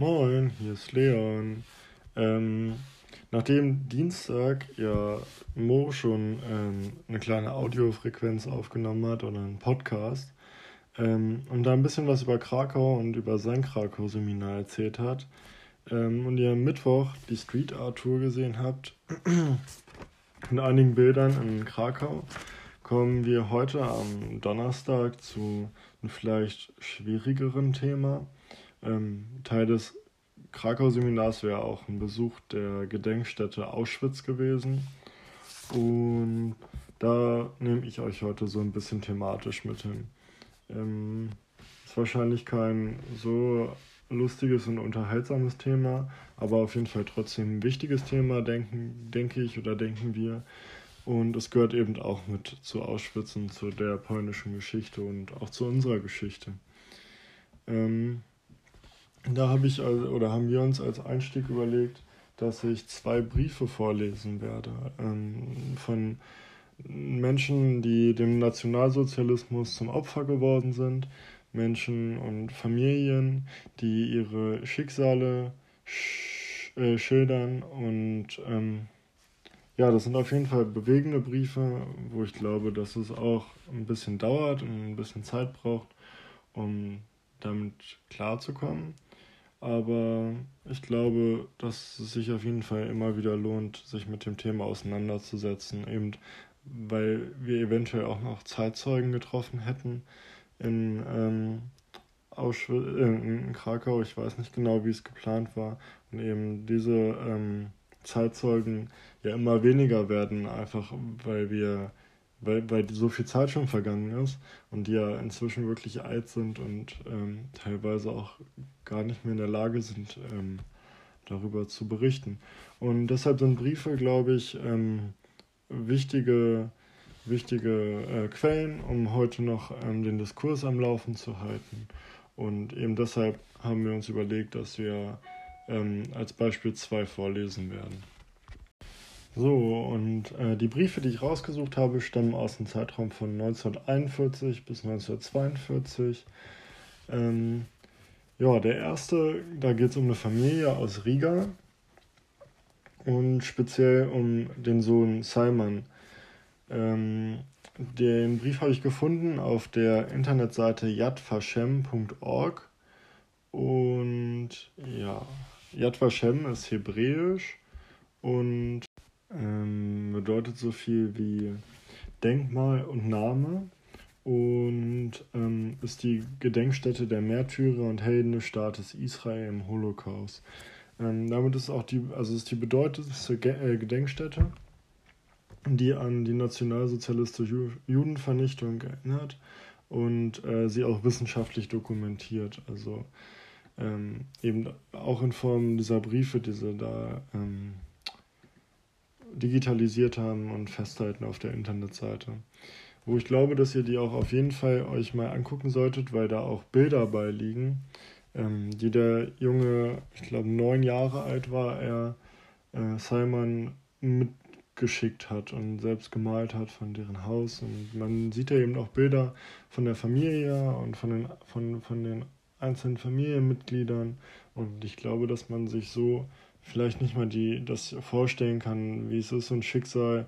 Moin, hier ist Leon. Nachdem Dienstag ja Mo schon eine kleine Audiofrequenz aufgenommen hat oder einen Podcast und da ein bisschen was über Krakau und über sein Krakau-Seminar erzählt hat und ihr am Mittwoch die Street Art Tour gesehen habt mit einigen Bildern in Krakau, kommen wir heute am Donnerstag zu einem vielleicht schwierigeren Thema. Teil des Krakau-Seminars wäre auch ein Besuch der Gedenkstätte Auschwitz gewesen. Und da nehme ich euch heute so ein bisschen thematisch mit hin. Ist wahrscheinlich kein so lustiges und unterhaltsames Thema, aber auf jeden Fall trotzdem ein wichtiges Thema, denken wir. Und es gehört eben auch mit zu Auschwitz und zu der polnischen Geschichte und auch zu unserer Geschichte. Da haben wir uns als Einstieg überlegt, dass ich zwei Briefe vorlesen werde von Menschen, die dem Nationalsozialismus zum Opfer geworden sind, Menschen und Familien, die ihre Schicksale schildern und das sind auf jeden Fall bewegende Briefe, wo ich glaube, dass es auch ein bisschen dauert und ein bisschen Zeit braucht, um damit klarzukommen. Aber ich glaube, dass es sich auf jeden Fall immer wieder lohnt, sich mit dem Thema auseinanderzusetzen, eben weil wir eventuell auch noch Zeitzeugen getroffen hätten in Krakau. Ich weiß nicht genau, wie es geplant war. Und eben diese Zeitzeugen ja immer weniger werden, einfach weil so viel Zeit schon vergangen ist und die ja inzwischen wirklich alt sind und teilweise auch gar nicht mehr in der Lage sind, darüber zu berichten. Und deshalb sind Briefe, glaube ich, wichtige Quellen, um heute noch den Diskurs am Laufen zu halten. Und eben deshalb haben wir uns überlegt, dass wir als Beispiel 2 vorlesen werden. So, und die Briefe, die ich rausgesucht habe, stammen aus dem Zeitraum von 1941 bis 1942. Der erste, da geht es um eine Familie aus Riga und speziell um den Sohn Salman. Den Brief habe ich gefunden auf der Internetseite yadvashem.org und ja, Yad Vashem ist hebräisch und bedeutet so viel wie Denkmal und Name und ist die Gedenkstätte der Märtyrer und Helden des Staates Israel im Holocaust. Damit ist auch die bedeutendste Gedenkstätte, die an die nationalsozialistische Judenvernichtung erinnert und sie auch wissenschaftlich dokumentiert. Also eben auch in Form dieser Briefe, die sie da digitalisiert haben und festhalten auf der Internetseite. Wo ich glaube, dass ihr die auch auf jeden Fall euch mal angucken solltet, weil da auch Bilder bei liegen, die der Junge, ich glaube 9 Jahre alt war, Simon mitgeschickt hat und selbst gemalt hat von deren Haus. Und man sieht ja eben auch Bilder von der Familie und von den einzelnen Familienmitgliedern. Und ich glaube, dass man sich so vielleicht nicht mal das vorstellen kann, wie es ist, so ein Schicksal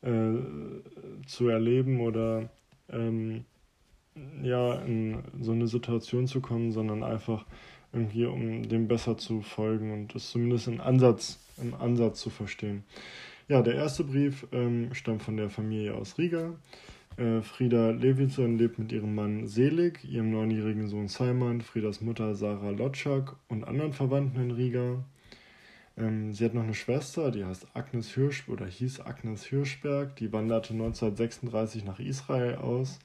zu erleben oder in so eine Situation zu kommen, sondern einfach irgendwie, um dem besser zu folgen und es zumindest im Ansatz zu verstehen. Ja, der erste Brief stammt von der Familie aus Riga. Frieda Levitson lebt mit ihrem Mann Selig, ihrem 9-jährigen Sohn Simon, Friedas Mutter Sarah Loschak und anderen Verwandten in Riga. Sie hat noch eine Schwester, die hieß Agnes Hirschberg, die wanderte 1936 nach Israel aus,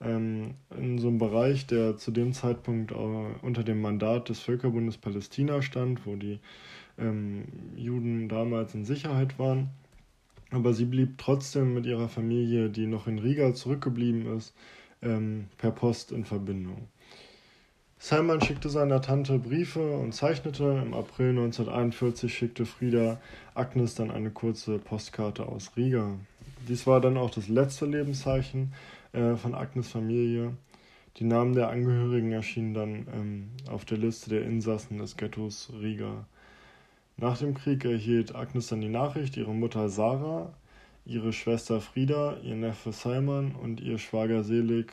in so einem Bereich, der zu dem Zeitpunkt unter dem Mandat des Völkerbundes Palästina stand, wo die Juden damals in Sicherheit waren. Aber sie blieb trotzdem mit ihrer Familie, die noch in Riga zurückgeblieben ist, per Post in Verbindung. Salman schickte seiner Tante Briefe und zeichnete. Im April 1941 schickte Frieda Agnes dann eine kurze Postkarte aus Riga. Dies war dann auch das letzte Lebenszeichen von Agnes' Familie. Die Namen der Angehörigen erschienen dann auf der Liste der Insassen des Ghettos Riga. Nach dem Krieg erhielt Agnes dann die Nachricht, ihre Mutter Sarah, ihre Schwester Frieda, ihr Neffe Salman und ihr Schwager Selig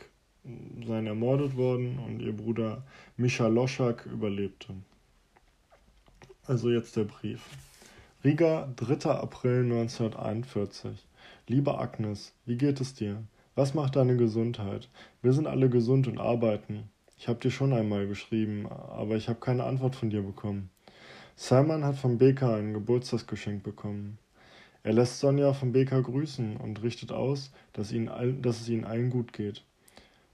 seien ermordet worden und ihr Bruder Misha Loschak überlebte. Also jetzt der Brief. Riga, 3. April 1941. Liebe Agnes, wie geht es dir? Was macht deine Gesundheit? Wir sind alle gesund und arbeiten. Ich habe dir schon einmal geschrieben, aber ich habe keine Antwort von dir bekommen. Simon hat von Beka ein Geburtstagsgeschenk bekommen. Er lässt Sonja von Beka grüßen und richtet aus, dass es ihnen allen gut geht.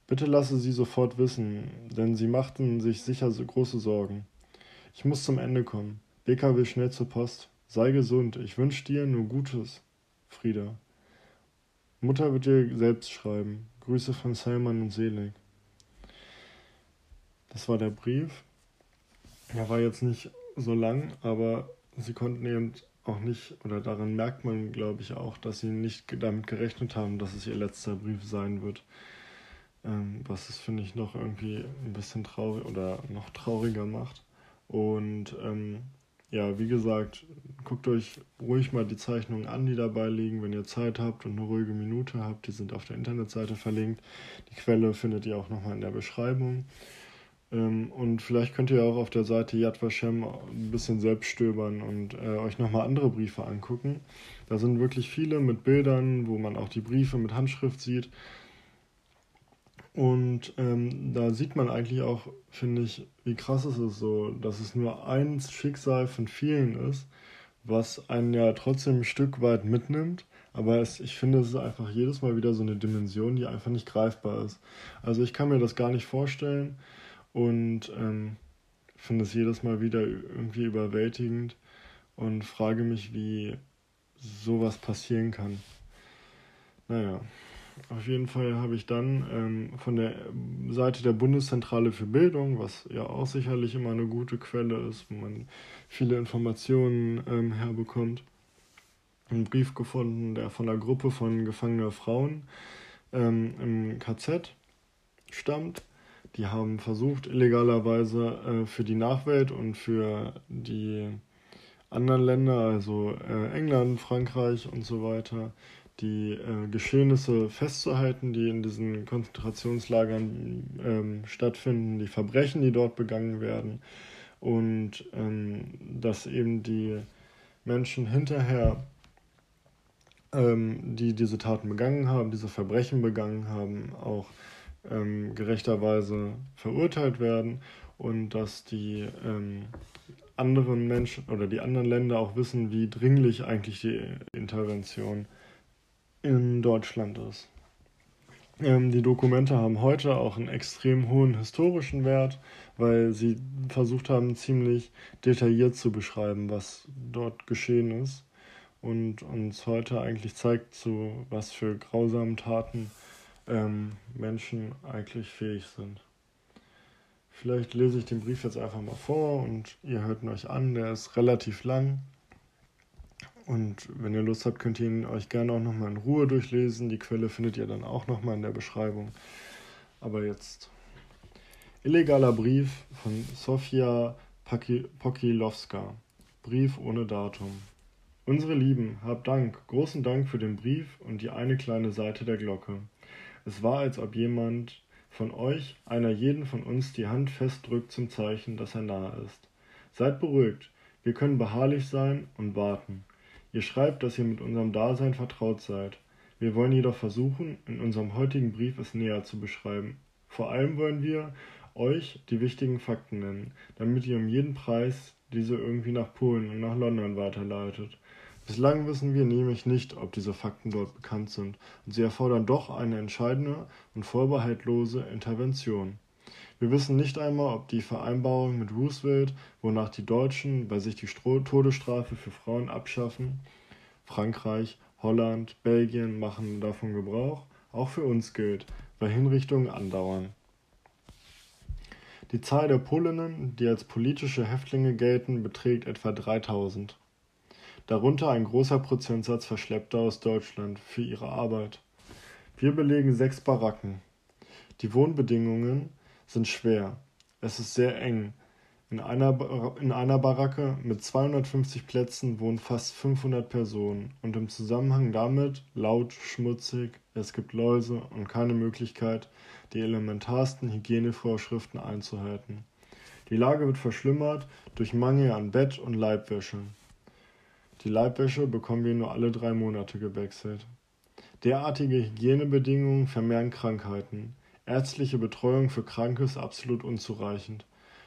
Bitte lasse sie sofort wissen, denn sie machten sich sicher so große Sorgen. Ich muss zum Ende kommen. Beka will schnell zur Post. Sei gesund, ich wünsche dir nur Gutes. Frieda. Mutter wird dir selbst schreiben. Grüße von Salman und Selig. Das war der Brief. Er war jetzt nicht so lang, aber sie konnten eben auch nicht, oder daran merkt man, glaube ich, auch, dass sie nicht damit gerechnet haben, dass es ihr letzter Brief sein wird. Was es, finde ich, noch irgendwie ein bisschen traurig oder noch trauriger macht. Und ja, wie gesagt, guckt euch ruhig mal die Zeichnungen an, die dabei liegen, wenn ihr Zeit habt und eine ruhige Minute habt. Die sind auf der Internetseite verlinkt. Die Quelle findet ihr auch nochmal in der Beschreibung. Und vielleicht könnt ihr auch auf der Seite Yad Vashem ein bisschen selbst stöbern und euch nochmal andere Briefe angucken. Da sind wirklich viele mit Bildern, wo man auch die Briefe mit Handschrift sieht. Und da sieht man eigentlich auch, finde ich, wie krass es ist so, dass es nur ein Schicksal von vielen ist, was einen ja trotzdem ein Stück weit mitnimmt. Aber ich finde, es ist einfach jedes Mal wieder so eine Dimension, die einfach nicht greifbar ist. Also ich kann mir das gar nicht vorstellen und finde es jedes Mal wieder irgendwie überwältigend und frage mich, wie sowas passieren kann. Naja. Auf jeden Fall habe ich dann von der Seite der Bundeszentrale für Bildung, was ja auch sicherlich immer eine gute Quelle ist, wo man viele Informationen herbekommt, einen Brief gefunden, der von einer Gruppe von gefangener Frauen im KZ stammt. Die haben versucht, illegalerweise für die Nachwelt und für die anderen Länder, also England, Frankreich und so weiter, die Geschehnisse festzuhalten, die in diesen Konzentrationslagern stattfinden, die Verbrechen, die dort begangen werden und dass eben die Menschen hinterher, die diese Taten begangen haben, diese Verbrechen begangen haben, auch gerechterweise verurteilt werden und dass die anderen Menschen oder die anderen Länder auch wissen, wie dringlich eigentlich die Intervention in Deutschland ist. Die Dokumente haben heute auch einen extrem hohen historischen Wert, weil sie versucht haben, ziemlich detailliert zu beschreiben, was dort geschehen ist und uns heute eigentlich zeigt, zu was für grausamen Taten Menschen eigentlich fähig sind. Vielleicht lese ich den Brief jetzt einfach mal vor und ihr hört ihn euch an, der ist relativ lang. Und wenn ihr Lust habt, könnt ihr ihn euch gerne auch nochmal in Ruhe durchlesen. Die Quelle findet ihr dann auch nochmal in der Beschreibung. Aber jetzt. Illegaler Brief von Zofia Pocilowska. Brief ohne Datum. Unsere Lieben, habt Dank, großen Dank für den Brief und die eine kleine Seite der Glocke. Es war, als ob jemand von euch, einer jeden von uns, die Hand festdrückt zum Zeichen, dass er nahe ist. Seid beruhigt, wir können beharrlich sein und warten. Ihr schreibt, dass ihr mit unserem Dasein vertraut seid. Wir wollen jedoch versuchen, in unserem heutigen Brief es näher zu beschreiben. Vor allem wollen wir euch die wichtigen Fakten nennen, damit ihr um jeden Preis diese irgendwie nach Polen und nach London weiterleitet. Bislang wissen wir nämlich nicht, ob diese Fakten dort bekannt sind, und sie erfordern doch eine entscheidende und vorbehaltlose Intervention. Wir wissen nicht einmal, ob die Vereinbarung mit Roosevelt, wonach die Deutschen bei sich die Todesstrafe für Frauen abschaffen, Frankreich, Holland, Belgien machen davon Gebrauch, auch für uns gilt, weil Hinrichtungen andauern. Die Zahl der Polinnen, die als politische Häftlinge gelten, beträgt etwa 3000. Darunter ein großer Prozentsatz Verschleppter aus Deutschland für ihre Arbeit. Wir belegen 6 Baracken. Die Wohnbedingungen sind schwer. Es ist sehr eng. In einer Baracke mit 250 Plätzen wohnen fast 500 Personen und im Zusammenhang damit laut, schmutzig, es gibt Läuse und keine Möglichkeit, die elementarsten Hygienevorschriften einzuhalten. Die Lage wird verschlimmert durch Mangel an Bett und Leibwäsche. Die Leibwäsche bekommen wir nur alle 3 Monate gewechselt. Derartige Hygienebedingungen vermehren Krankheiten. Ärztliche Betreuung für Kranke ist absolut unzureichend.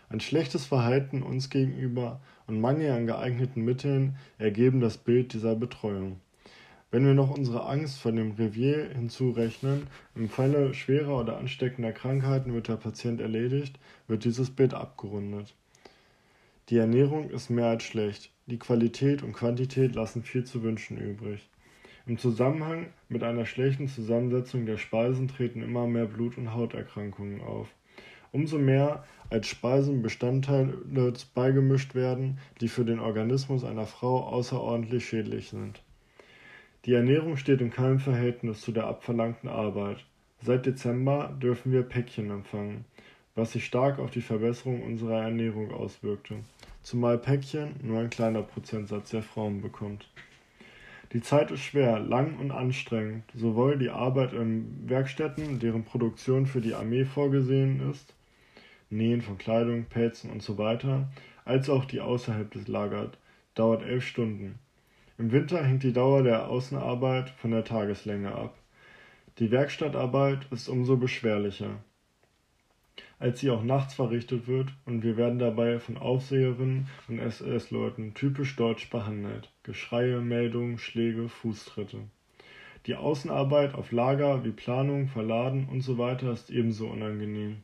Ein schlechtes Verhalten uns gegenüber und Mangel an geeigneten Mitteln ergeben das Bild dieser Betreuung. Wenn wir noch unsere Angst vor dem Revier hinzurechnen, im Falle schwerer oder ansteckender Krankheiten wird der Patient erledigt, wird dieses Bild abgerundet. Die Ernährung ist mehr als schlecht. Die Qualität und Quantität lassen viel zu wünschen übrig. Im Zusammenhang mit einer schlechten Zusammensetzung der Speisen treten immer mehr Blut- und Hauterkrankungen auf. Umso mehr als Speisen Bestandteile beigemischt werden, die für den Organismus einer Frau außerordentlich schädlich sind. Die Ernährung steht in keinem Verhältnis zu der abverlangten Arbeit. Seit Dezember dürfen wir Päckchen empfangen, was sich stark auf die Verbesserung unserer Ernährung auswirkte, zumal Päckchen nur ein kleiner Prozentsatz der Frauen bekommt. Die Zeit ist schwer, lang und anstrengend, sowohl die Arbeit in Werkstätten, deren Produktion für die Armee vorgesehen ist, Nähen von Kleidung, Pelzen und so weiter, als auch die außerhalb des Lagers, dauert 11 Stunden. Im Winter hängt die Dauer der Außenarbeit von der Tageslänge ab. Die Werkstattarbeit ist umso beschwerlicher, als sie auch nachts verrichtet wird, und wir werden dabei von Aufseherinnen und SS-Leuten typisch deutsch behandelt. Geschreie, Meldungen, Schläge, Fußtritte. Die Außenarbeit auf Lager wie Planung, Verladen und so weiter ist ebenso unangenehm.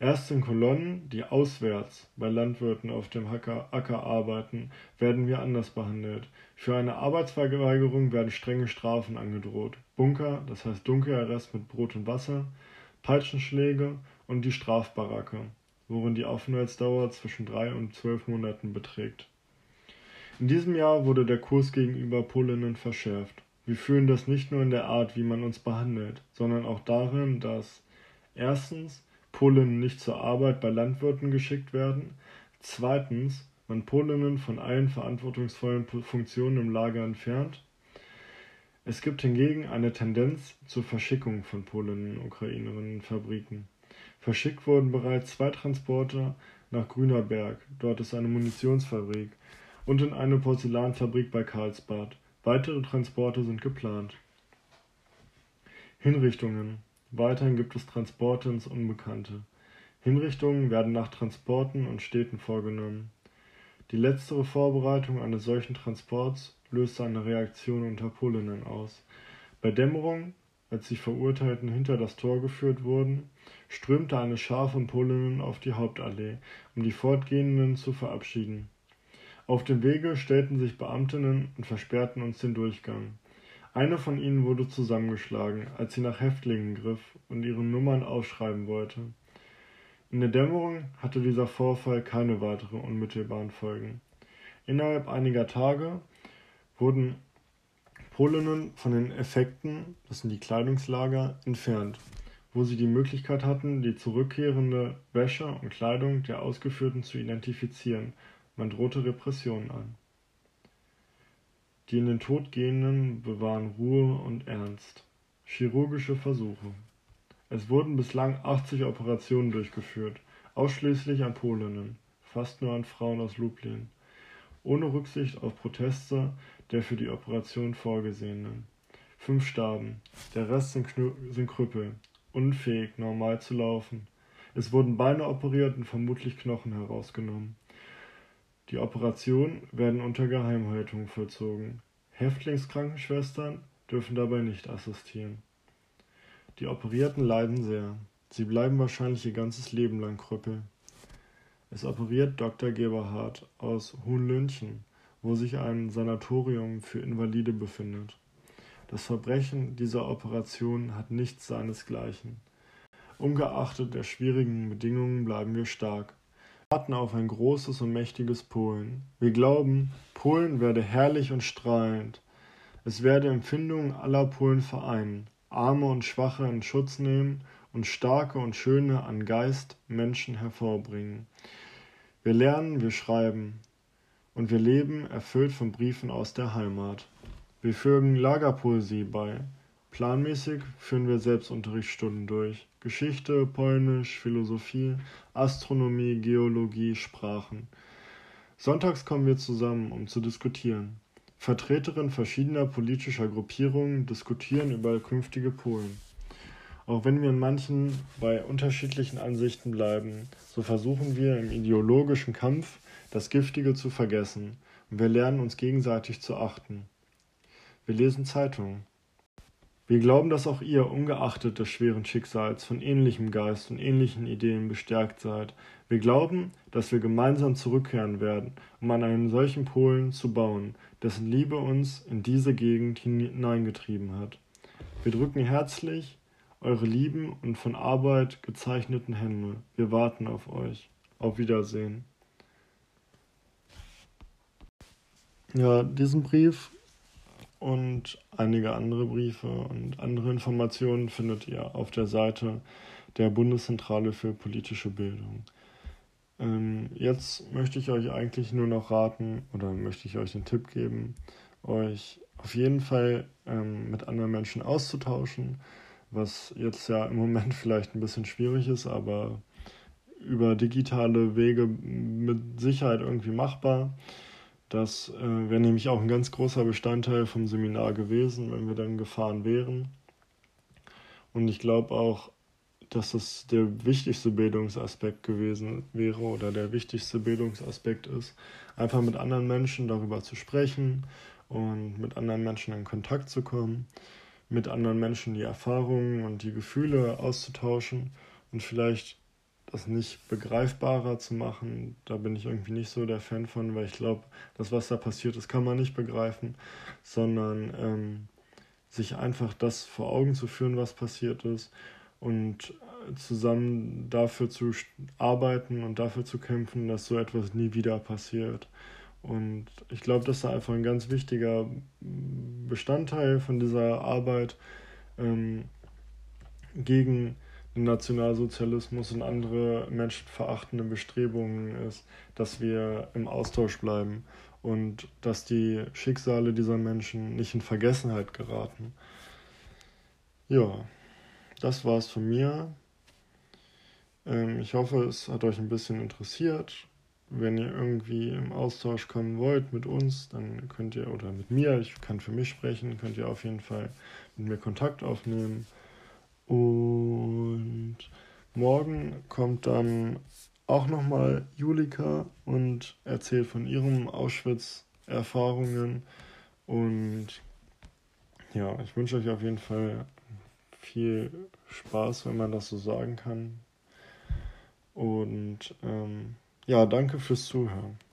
Erst in Kolonnen, die auswärts bei Landwirten auf dem Acker arbeiten, werden wir anders behandelt. Für eine Arbeitsverweigerung werden strenge Strafen angedroht. Bunker, das heißt Dunkelarrest mit Brot und Wasser, Peitschenschläge und die Strafbaracke, worin die Aufenthaltsdauer zwischen 3 und 12 Monaten beträgt. In diesem Jahr wurde der Kurs gegenüber Polinnen verschärft. Wir fühlen das nicht nur in der Art, wie man uns behandelt, sondern auch darin, dass erstens Polinnen nicht zur Arbeit bei Landwirten geschickt werden. Zweitens, man Polinnen von allen verantwortungsvollen Funktionen im Lager entfernt. Es gibt hingegen eine Tendenz zur Verschickung von Polinnen und Ukrainerinnen in Fabriken. Verschickt wurden bereits 2 Transporte nach Grünerberg, dort ist eine Munitionsfabrik, und in eine Porzellanfabrik bei Karlsbad. Weitere Transporte sind geplant. Hinrichtungen. Weiterhin gibt es Transporte ins Unbekannte. Hinrichtungen werden nach Transporten und Städten vorgenommen. Die letztere Vorbereitung eines solchen Transports löste eine Reaktion unter Polinnen aus. Bei Dämmerung, als die Verurteilten hinter das Tor geführt wurden, strömte eine Schar von Polinnen auf die Hauptallee, um die Fortgehenden zu verabschieden. Auf dem Wege stellten sich Beamtinnen und versperrten uns den Durchgang. Eine von ihnen wurde zusammengeschlagen, als sie nach Häftlingen griff und ihre Nummern aufschreiben wollte. In der Dämmerung hatte dieser Vorfall keine weiteren unmittelbaren Folgen. Innerhalb einiger Tage wurden Polinnen von den Effekten, das sind die Kleidungslager, entfernt, wo sie die Möglichkeit hatten, die zurückkehrende Wäsche und Kleidung der Ausgeführten zu identifizieren. Man drohte Repressionen an. Die in den Tod gehenden bewahren Ruhe und Ernst. Chirurgische Versuche. Es wurden bislang 80 Operationen durchgeführt, ausschließlich an Polinnen, fast nur an Frauen aus Lublin, ohne Rücksicht auf Proteste der für die Operation Vorgesehenen. 5 starben, der Rest sind Krüppel, unfähig, normal zu laufen. Es wurden Beine operiert und vermutlich Knochen herausgenommen. Die Operationen werden unter Geheimhaltung vollzogen. Häftlingskrankenschwestern dürfen dabei nicht assistieren. Die Operierten leiden sehr. Sie bleiben wahrscheinlich ihr ganzes Leben lang Krüppel. Es operiert Dr. Geberhardt aus Hohenlönchen, wo sich ein Sanatorium für Invalide befindet. Das Verbrechen dieser Operation hat nichts seinesgleichen. Ungeachtet der schwierigen Bedingungen bleiben wir stark. Wir warten auf ein großes und mächtiges Polen. Wir glauben, Polen werde herrlich und strahlend. Es werde Empfindungen aller Polen vereinen, Arme und Schwache in Schutz nehmen und starke und schöne an Geist Menschen hervorbringen. Wir lernen, wir schreiben und wir leben erfüllt von Briefen aus der Heimat. Wir fügen Lagerpoesie bei. Planmäßig führen wir Selbstunterrichtsstunden durch. Geschichte, Polnisch, Philosophie, Astronomie, Geologie, Sprachen. Sonntags kommen wir zusammen, um zu diskutieren. Vertreterinnen verschiedener politischer Gruppierungen diskutieren über künftige Polen. Auch wenn wir in manchen bei unterschiedlichen Ansichten bleiben, so versuchen wir im ideologischen Kampf das Giftige zu vergessen und wir lernen uns gegenseitig zu achten. Wir lesen Zeitungen. Wir glauben, dass auch ihr, ungeachtet des schweren Schicksals, von ähnlichem Geist und ähnlichen Ideen bestärkt seid. Wir glauben, dass wir gemeinsam zurückkehren werden, um an einen solchen Polen zu bauen, dessen Liebe uns in diese Gegend hineingetrieben hat. Wir drücken herzlich eure lieben und von Arbeit gezeichneten Hände. Wir warten auf euch. Auf Wiedersehen. Ja, diesen Brief und einige andere Briefe und andere Informationen findet ihr auf der Seite der Bundeszentrale für politische Bildung. Jetzt möchte ich euch eigentlich nur noch raten oder möchte ich euch den Tipp geben, euch auf jeden Fall mit anderen Menschen auszutauschen, was jetzt ja im Moment vielleicht ein bisschen schwierig ist, aber über digitale Wege mit Sicherheit irgendwie machbar. Das wäre nämlich auch ein ganz großer Bestandteil vom Seminar gewesen, wenn wir dann gefahren wären. Und ich glaube auch, dass das der wichtigste Bildungsaspekt gewesen wäre oder der wichtigste Bildungsaspekt ist, einfach mit anderen Menschen darüber zu sprechen und mit anderen Menschen in Kontakt zu kommen, mit anderen Menschen die Erfahrungen und die Gefühle auszutauschen und vielleicht das nicht begreifbarer zu machen, da bin ich irgendwie nicht so der Fan von, weil ich glaube, das, was da passiert ist, kann man nicht begreifen, sondern sich einfach das vor Augen zu führen, was passiert ist und zusammen dafür zu arbeiten und dafür zu kämpfen, dass so etwas nie wieder passiert. Und ich glaube, dass da einfach ein ganz wichtiger Bestandteil von dieser Arbeit gegen Nationalsozialismus und andere menschenverachtende Bestrebungen ist, dass wir im Austausch bleiben und dass die Schicksale dieser Menschen nicht in Vergessenheit geraten. Ja, das war's von mir. Ich hoffe, es hat euch ein bisschen interessiert. Wenn ihr irgendwie im Austausch kommen wollt mit uns, dann könnt ihr, oder mit mir, ich kann für mich sprechen, könnt ihr auf jeden Fall mit mir Kontakt aufnehmen. Und morgen kommt dann auch nochmal Julika und erzählt von ihren Auschwitz-Erfahrungen. Und ja, ich wünsche euch auf jeden Fall viel Spaß, wenn man das so sagen kann. Und ja, danke fürs Zuhören.